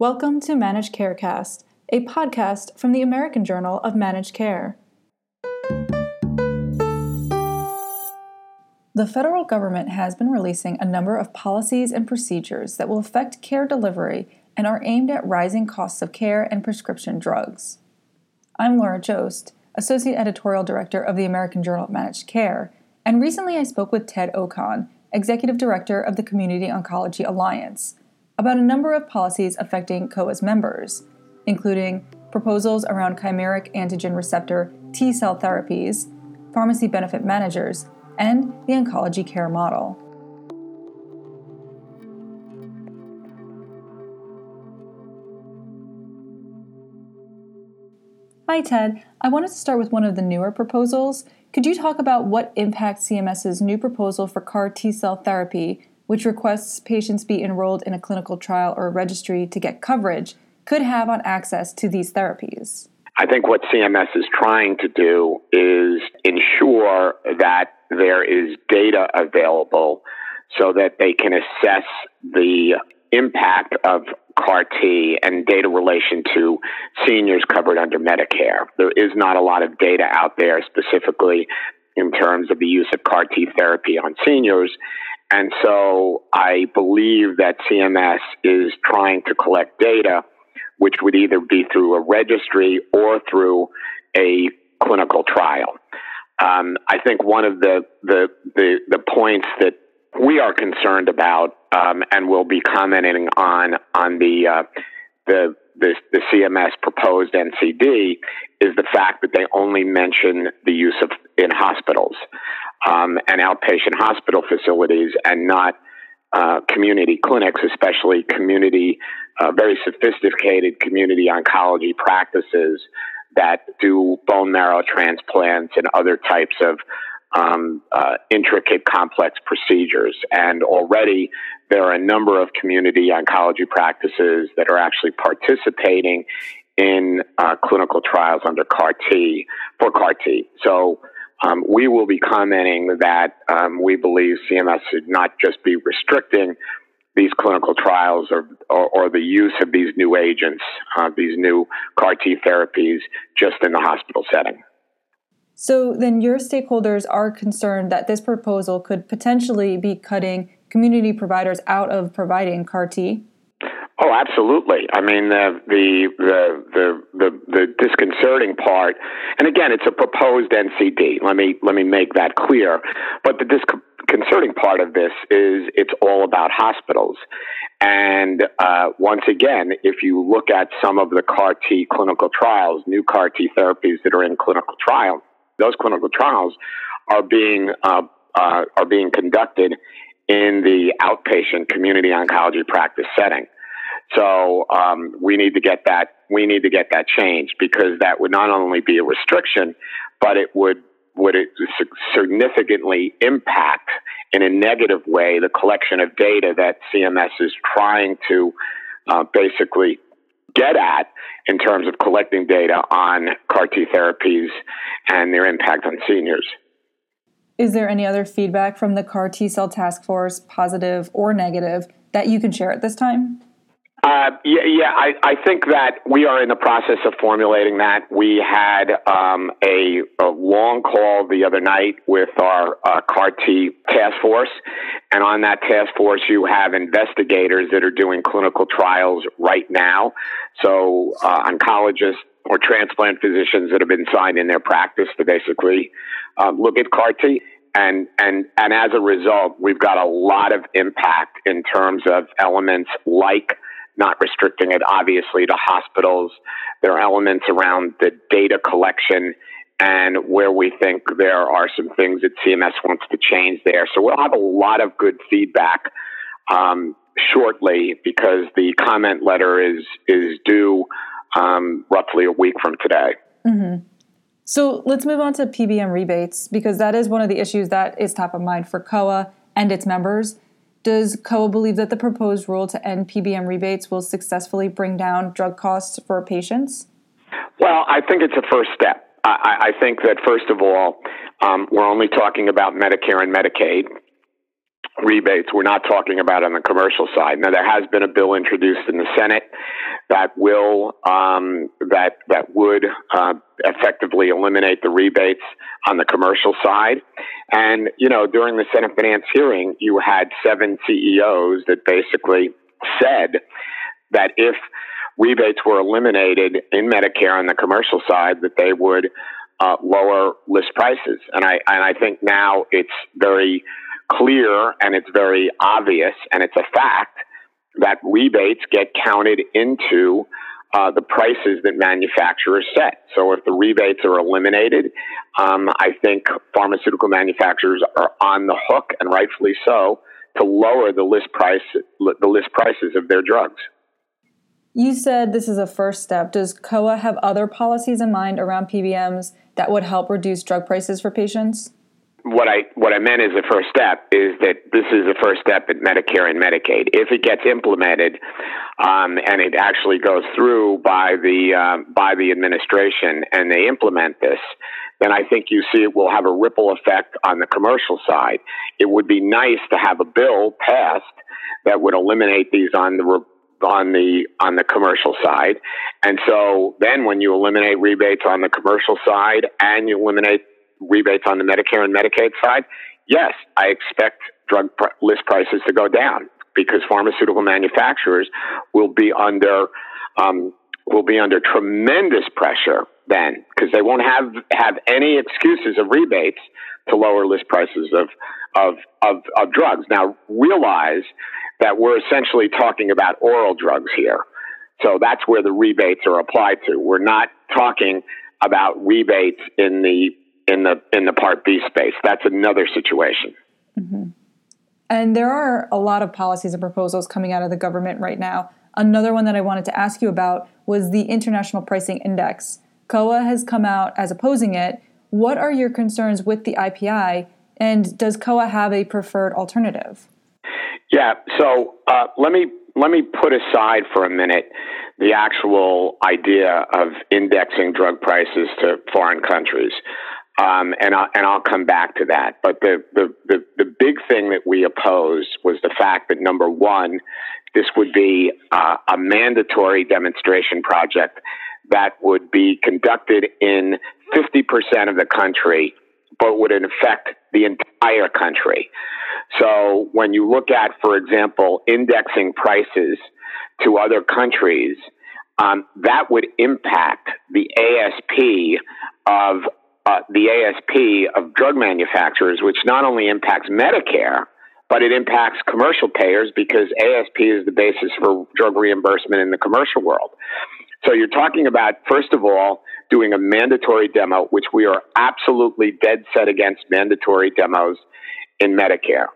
Welcome to Managed Care Cast, a podcast from the American Journal of Managed Care. The federal government has been releasing a number of policies and procedures that will affect care delivery and are aimed at rising costs of care and prescription drugs. I'm Laura Jost, Associate Editorial Director of the American Journal of Managed Care, and recently I spoke with Ted O'Con, Executive Director of the Community Oncology Alliance, about a number of policies affecting COA's members, including proposals around chimeric antigen receptor T-cell therapies, pharmacy benefit managers, and the oncology care model. Hi, Ted. I wanted to start with one of the newer proposals. Could you talk about what impact CMS's new proposal for CAR-T cell therapy, which requests patients be enrolled in a clinical trial or a registry to get coverage, could have on access to these therapies? I think what CMS is trying to do is ensure that there is data available so that they can assess the impact of CAR-T and data relation to seniors covered under Medicare. There is not a lot of data out there specifically in terms of the use of CAR-T therapy on seniors. And so I believe that CMS is trying to collect data, which would either be through a registry or through a clinical trial. I think one of the points that we are concerned about, and will be commenting on the CMS proposed NCD, is the fact that they only mention the use of in hospitals and outpatient hospital facilities, and not community clinics, especially community, very sophisticated community oncology practices that do bone marrow transplants and other types of intricate, complex procedures. And already there are a number of community oncology practices that are actually participating in clinical trials under CAR-T, for CAR-T. So we will be commenting that we believe CMS should not just be restricting these clinical trials or the use of these new agents, these new CAR-T therapies, just in the hospital setting. So then your stakeholders are concerned that this proposal could potentially be cutting community providers out of providing CAR-T? Oh, absolutely. I mean, the disconcerting part, and again, it's a proposed NCD. Let me make that clear. But the disconcerting part of this is it's all about hospitals. And once again, if you look at some of the CAR-T clinical trials, new CAR-T therapies that are in clinical trials, those clinical trials are being conducted in the outpatient community oncology practice setting. So we need to get that changed, because that would not only be a restriction, but it would significantly impact in a negative way the collection of data that CMS is trying to basically get at in terms of collecting data on CAR-T therapies and their impact on seniors. Is there any other feedback from the CAR-T cell task force, positive or negative, that you can share at this time? I think that we are in the process of formulating that. We had a long call the other night with our CAR-T task force, and on that task force you have investigators that are doing clinical trials right now, so oncologists or transplant physicians that have been signed in their practice to basically look at CAR-T. And as a result, we've got a lot of impact in terms of elements like not restricting it, obviously, to hospitals. There are elements around the data collection and where we think there are some things that CMS wants to change there. So we'll have a lot of good feedback shortly, because the comment letter is due roughly a week from today. Mm-hmm. So let's move on to PBM rebates, because that is one of the issues that is top of mind for COA and its members. Does COA believe that the proposed rule to end PBM rebates will successfully bring down drug costs for patients? Well, I think it's a first step. I think that, first of all, we're only talking about Medicare and Medicaid rebates. We're not talking about on the commercial side. Now, there has been a bill introduced in the Senate that would effectively eliminate the rebates on the commercial side. And, you know, during the Senate Finance hearing, you had 7 CEOs that basically said that if rebates were eliminated in Medicare on the commercial side, that they would lower list prices. And I think now it's very clear and it's very obvious and it's a fact that rebates get counted into the prices that manufacturers set. So if the rebates are eliminated, I think pharmaceutical manufacturers are on the hook, and rightfully so, to lower the list prices of their drugs. You said this is a first step. Does COA have other policies in mind around PBMs that would help reduce drug prices for patients? What I meant is the first step is that this is the first step at Medicare and Medicaid. If it gets implemented and it actually goes through by the administration and they implement this, then I think you see it will have a ripple effect on the commercial side. It would be nice to have a bill passed that would eliminate these on the commercial side. And so then when you eliminate rebates on the commercial side and you eliminate rebates on the Medicare and Medicaid side, yes, I expect drug list prices to go down because pharmaceutical manufacturers will be under tremendous pressure then because they won't have any excuses of rebates to lower list prices of drugs. Now, realize that we're essentially talking about oral drugs here. So that's where the rebates are applied to. We're not talking about rebates in the Part B space. That's another situation. Mm-hmm. And there are a lot of policies and proposals coming out of the government right now. Another one that I wanted to ask you about was the International Pricing Index. COA has come out as opposing it. What are your concerns with the IPI, and does COA have a preferred alternative? Yeah, so let me put aside for a minute the actual idea of indexing drug prices to foreign countries. And I'll come back to that. But the big thing that we opposed was the fact that, number one, this would be a mandatory demonstration project that would be conducted in 50% of the country, but would in effect the entire country. So when you look at, for example, indexing prices to other countries, that would impact the ASP of drug manufacturers, which not only impacts Medicare, but it impacts commercial payers because ASP is the basis for drug reimbursement in the commercial world. So you're talking about, first of all, doing a mandatory demo, which we are absolutely dead set against mandatory demos in Medicare.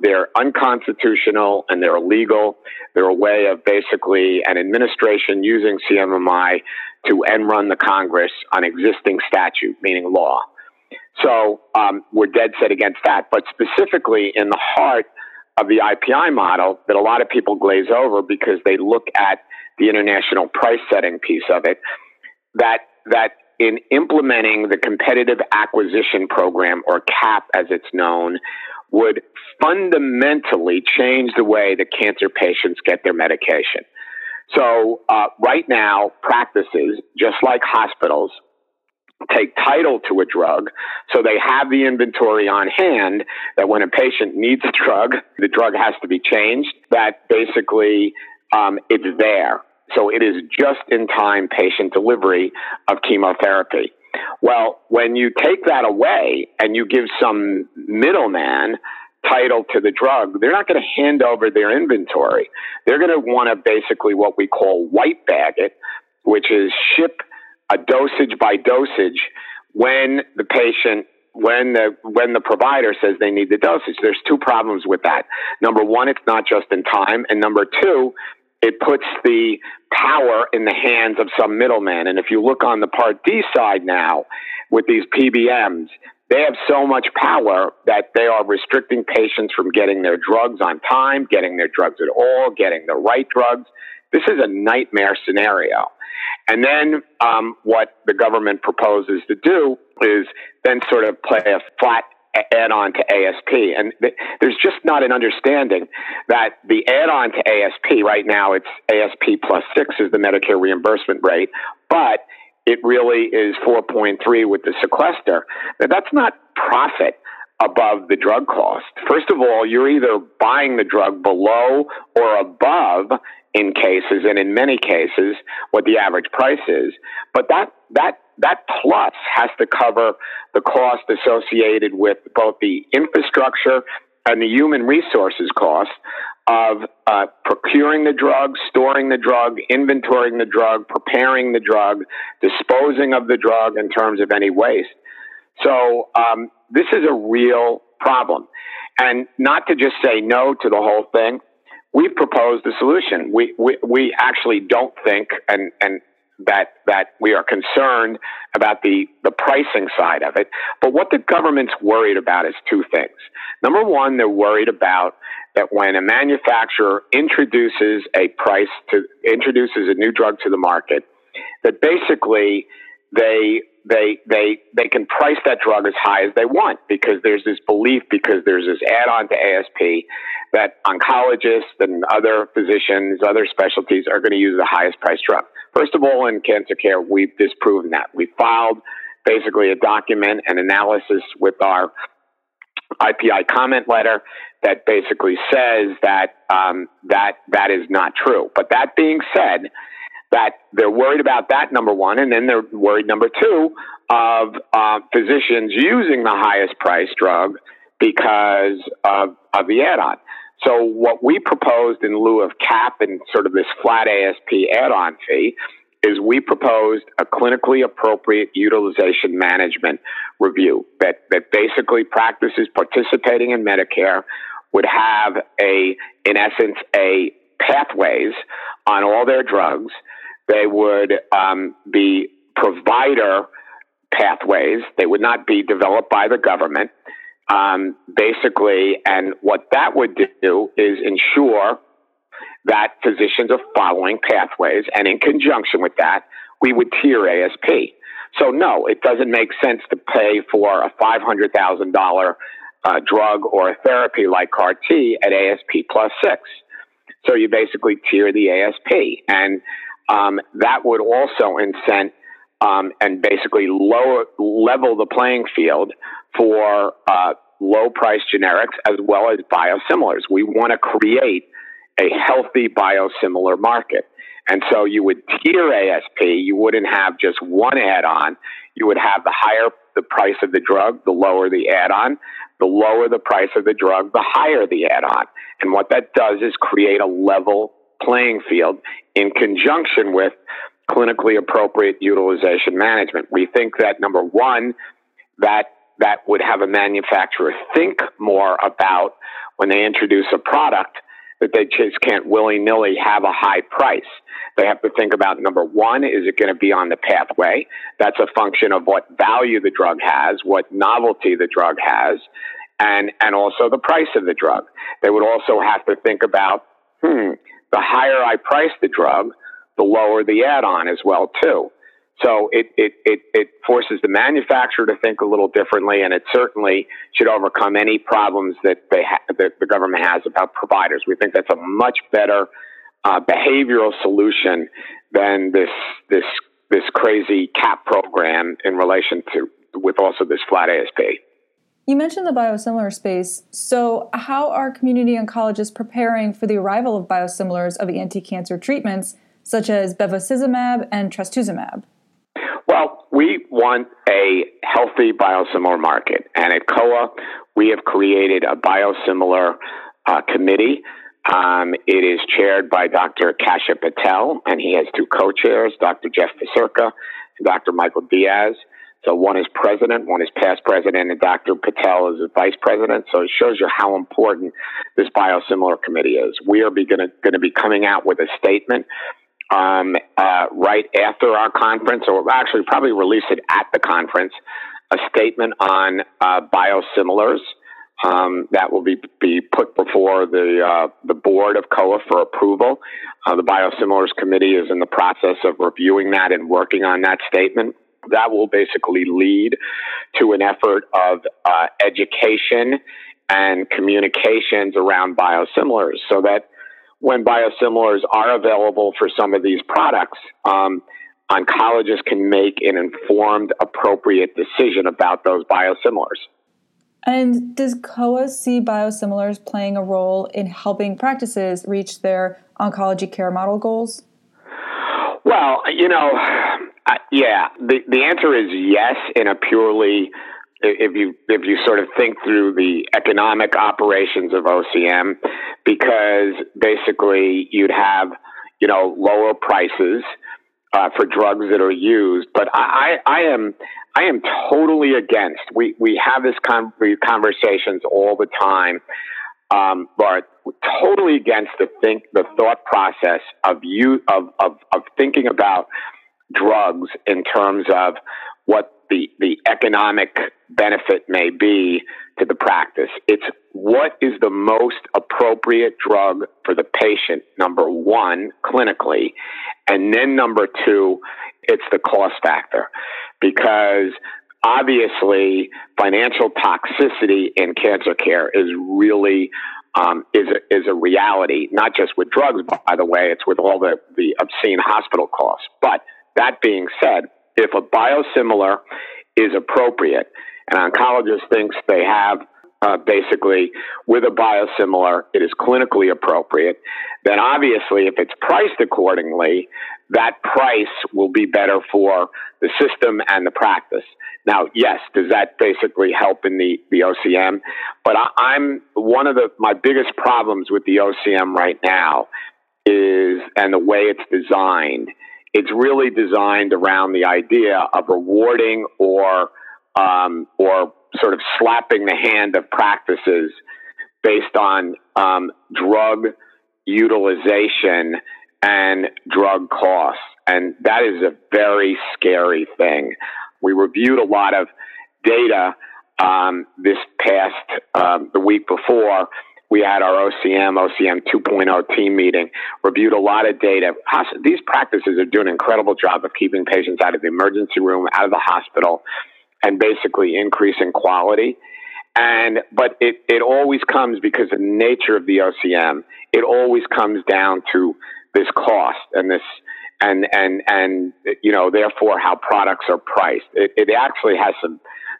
They're unconstitutional and they're illegal. They're a way of basically an administration using CMMI to end run the Congress on existing statute, meaning law. So we're dead set against that. But specifically in the heart of the IPI model that a lot of people glaze over because they look at the international price setting piece of it, that in implementing the Competitive Acquisition Program, or CAP as it's known, would fundamentally change the way that cancer patients get their medication. So right now, practices, just like hospitals, take title to a drug, so they have the inventory on hand that when a patient needs a drug, the drug has to be changed, that basically it's there. So it is just-in-time patient delivery of chemotherapy. Well, when you take that away and you give some middleman title to the drug, they're not going to hand over their inventory. They're going to want to basically what we call white bag it, which is ship a dosage by dosage when the provider says they need the dosage. There's two problems with that. Number one, it's not just in time. And number two, it puts the power in the hands of some middleman. And if you look on the Part D side now with these PBMs, they have so much power that they are restricting patients from getting their drugs on time, getting their drugs at all, getting the right drugs. This is a nightmare scenario. And then what the government proposes to do is then sort of play a flat add-on to ASP. And there's just not an understanding that the add-on to ASP, right now it's ASP plus 6 is the Medicare reimbursement rate, but it really is 4.3 with the sequester. Now, that's not profit above the drug cost. First of all, you're either buying the drug below or above in cases, and in many cases, what the average price is. But that plus has to cover the cost associated with both the infrastructure and the human resources cost of procuring the drug, storing the drug, inventorying the drug, preparing the drug, disposing of the drug in terms of any waste. So this is a real problem. And not to just say no to the whole thing, we've proposed a solution. We actually don't think that we are concerned about the pricing side of it. But what the government's worried about is two things. Number one, they're worried about that when a manufacturer introduces introduces a new drug to the market, that basically they can price that drug as high as they want, because there's this belief, because there's this add-on to ASP, that oncologists and other physicians, other specialties are going to use the highest priced drug. First of all, in cancer care, we've disproven that. We filed basically a document, an analysis with our IPI comment letter that basically says that that is not true. But that being said, that they're worried about that, number one, and then they're worried, number two, of physicians using the highest priced drug because of the add-on. So what we proposed in lieu of cap and sort of this flat ASP add-on fee is we proposed a clinically appropriate utilization management review that basically practices participating in Medicare would have in essence, a pathways on all their drugs. They would be provider pathways. They would not be developed by the government, basically. And what that would do is ensure that physicians are following pathways. And in conjunction with that, we would tier ASP. So no, it doesn't make sense to pay for a $500,000 drug or a therapy like CAR-T at ASP plus 6. So you basically tier the ASP, and that would also incent and basically level the playing field for low-priced generics as well as biosimilars. We want to create a healthy biosimilar market. And so you would tier ASP. You wouldn't have just one add-on. You would have the higher the price of the drug, the lower the add-on. The lower the price of the drug, the higher the add-on. And what that does is create a level playing field in conjunction with clinically appropriate utilization management. We think that, number one, that would have a manufacturer think more about when they introduce a product that they just can't willy-nilly have a high price. They have to think about, number one, is it going to be on the pathway? That's a function of what value the drug has, what novelty the drug has, and also the price of the drug. They would also have to think about, the higher I price the drug, the lower the add-on as well, too. So it forces the manufacturer to think a little differently, and it certainly should overcome any problems that that the government has about providers. We think that's a much better behavioral solution than this crazy cap program in relation to with also this flat ASP. You mentioned the biosimilar space. So how are community oncologists preparing for the arrival of biosimilars of anti-cancer treatments such as bevacizumab and trastuzumab? Well, we want a healthy biosimilar market, and at COA, we have created a biosimilar committee. It is chaired by Dr. Kashyap Patel, and he has two co-chairs, Dr. Jeff Pisirka and Dr. Michael Diaz. So one is president, one is past president, and Dr. Patel is a vice president. So it shows you how important this biosimilar committee is. We are going to be coming out with a statement right after our conference, or we'll actually probably release it at the conference, a statement on biosimilars that will be put before the board of COA for approval. The biosimilars committee is in the process of reviewing that and working on that statement. That will basically lead to an effort of education and communications around biosimilars, so that when biosimilars are available for some of these products, oncologists can make an informed, appropriate decision about those biosimilars. And does COA see biosimilars playing a role in helping practices reach their oncology care model goals? Well, yeah, the answer is yes, in a purely, if you sort of think through the economic operations of OCM, because basically you'd have, lower prices for drugs that are used. But I am totally against. We have this conversations all the time, but totally against the thought process of thinking about drugs in terms of what the economic benefit may be to the practice. It's what is the most appropriate drug for the patient, number one, clinically, and then number two, it's the cost factor, because obviously financial toxicity in cancer care is really is a reality, not just with drugs, by the way, it's with all the obscene hospital costs. But that being said, if a biosimilar is appropriate, and oncologist thinks they have basically with a biosimilar, it is clinically appropriate, then obviously if it's priced accordingly, that price will be better for the system and the practice. Now, yes, does that basically help in the OCM? But I'm one of my biggest problems with the OCM right now is, and the way it's designed, it's really designed around the idea of rewarding or sort of slapping the hand of practices based on drug utilization and drug costs. And that is a very scary thing. We reviewed a lot of data this past, the week before. We had our OCM 2.0 team meeting, reviewed a lot of data. These practices are doing an incredible job of keeping patients out of the emergency room, out of the hospital, and basically increasing quality. But it always comes, because of the nature of the OCM, it always comes down to this cost and this, and therefore how products are priced. It actually has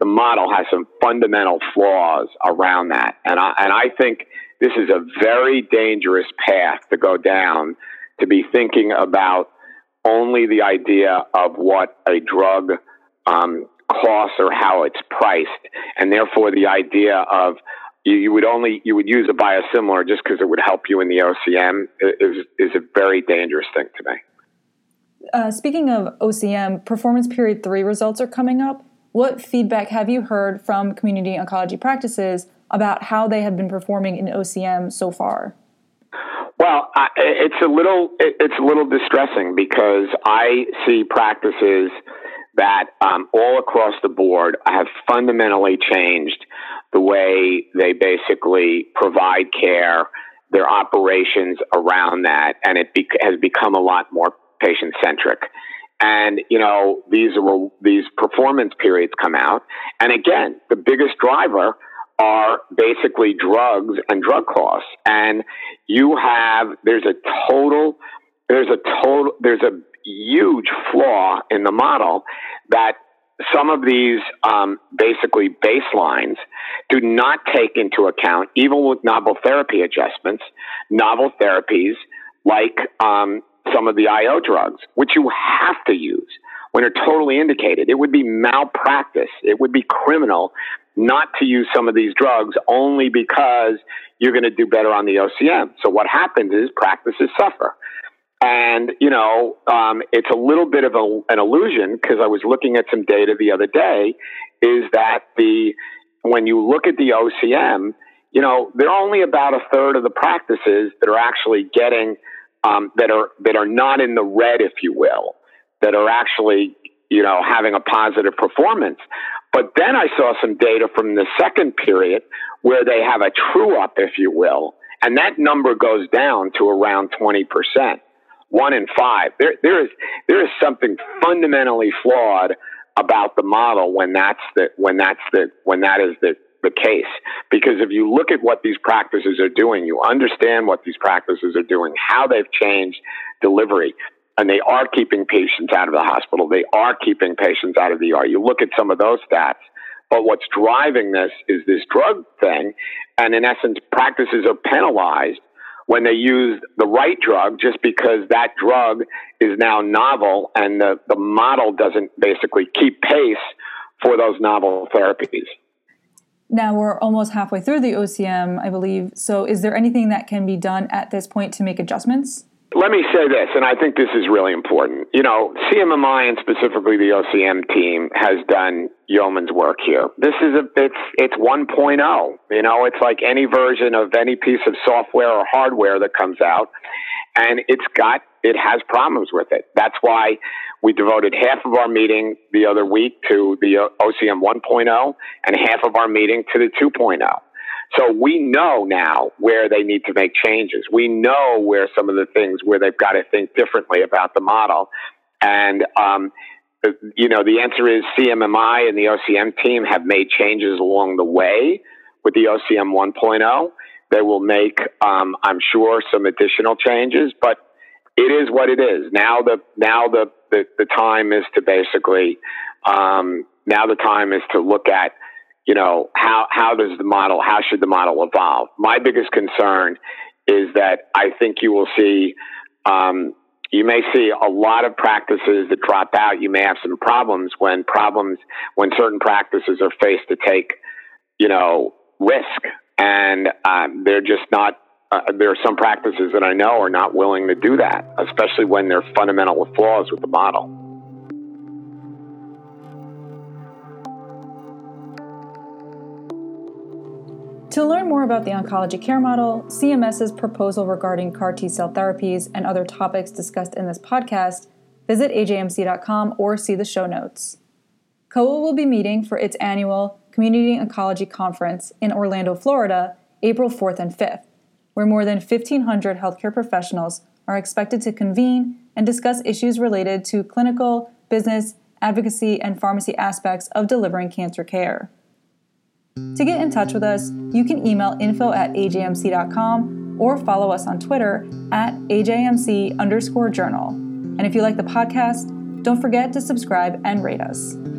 the model has some fundamental flaws around that. And I think this is a very dangerous path to go down, to be thinking about only the idea of what a drug costs or how it's priced. And therefore the idea of you would use a biosimilar just because it would help you in the OCM is a very dangerous thing to me. Speaking of OCM, performance period 3 results are coming up. What feedback have you heard from community oncology practices about how they have been performing in OCM so far? Well, it's a little distressing, because I see practices that all across the board have fundamentally changed the way they basically provide care, their operations around that, and it has become a lot more patient-centric. And, these performance periods come out. And again, the biggest driver are basically drugs and drug costs. And there's a huge flaw in the model that some of these, basically baselines do not take into account, even with novel therapy adjustments, novel therapies like, some of the IO drugs, which you have to use when they're totally indicated. It would be malpractice. It would be criminal not to use some of these drugs only because you're going to do better on the OCM. So what happens is practices suffer. And, it's a little bit of an illusion, because I was looking at some data the other day, is that when you look at the OCM, there are only about a third of the practices that are actually getting that are not in the red, if you will, that are actually, having a positive performance. But then I saw some data from the second period where they have a true up, if you will, and that number goes down to around 20%, 1 in 5. There is something fundamentally flawed about the model when that is the case. Because if you look at what these practices are doing, you understand what these practices are doing, how they've changed delivery, and they are keeping patients out of the hospital. They are keeping patients out of the ER. You look at some of those stats, but what's driving this is this drug thing. And in essence, practices are penalized when they use the right drug just because that drug is now novel and the model doesn't basically keep pace for those novel therapies. Now we're almost halfway through the OCM, I believe. So is there anything that can be done at this point to make adjustments? Let me say this, and I think this is really important. You know, CMMI and specifically the OCM team has done yeoman's work here. This is it's 1.0. You know, it's like any version of any piece of software or hardware that comes out, and it has problems with it. That's why we devoted half of our meeting the other week to the OCM 1.0 and half of our meeting to the 2.0. So we know now where they need to make changes. We know where some of the things where they've got to think differently about the model. And, you know, the answer is CMMI and the OCM team have made changes along the way with the OCM 1.0. They will make, I'm sure, some additional changes, but it is what it is. Now the time is to basically, look at, you know, how should the model evolve? My biggest concern is that I think you will see, you may see a lot of practices that drop out. You may have some problems when certain practices are faced to take, you know, risk. And they're just not, there are some practices that I know are not willing to do that, especially when there are fundamental flaws with the model. To learn more about the oncology care model, CMS's proposal regarding CAR-T cell therapies, and other topics discussed in this podcast, visit ajmc.com or see the show notes. COA will be meeting for its annual Community Oncology Conference in Orlando, Florida, April 4th and 5th, where more than 1,500 healthcare professionals are expected to convene and discuss issues related to clinical, business, advocacy, and pharmacy aspects of delivering cancer care. To get in touch with us, you can email info@ajmc.com or follow us on Twitter @ajmc_journal. And if you like the podcast, don't forget to subscribe and rate us.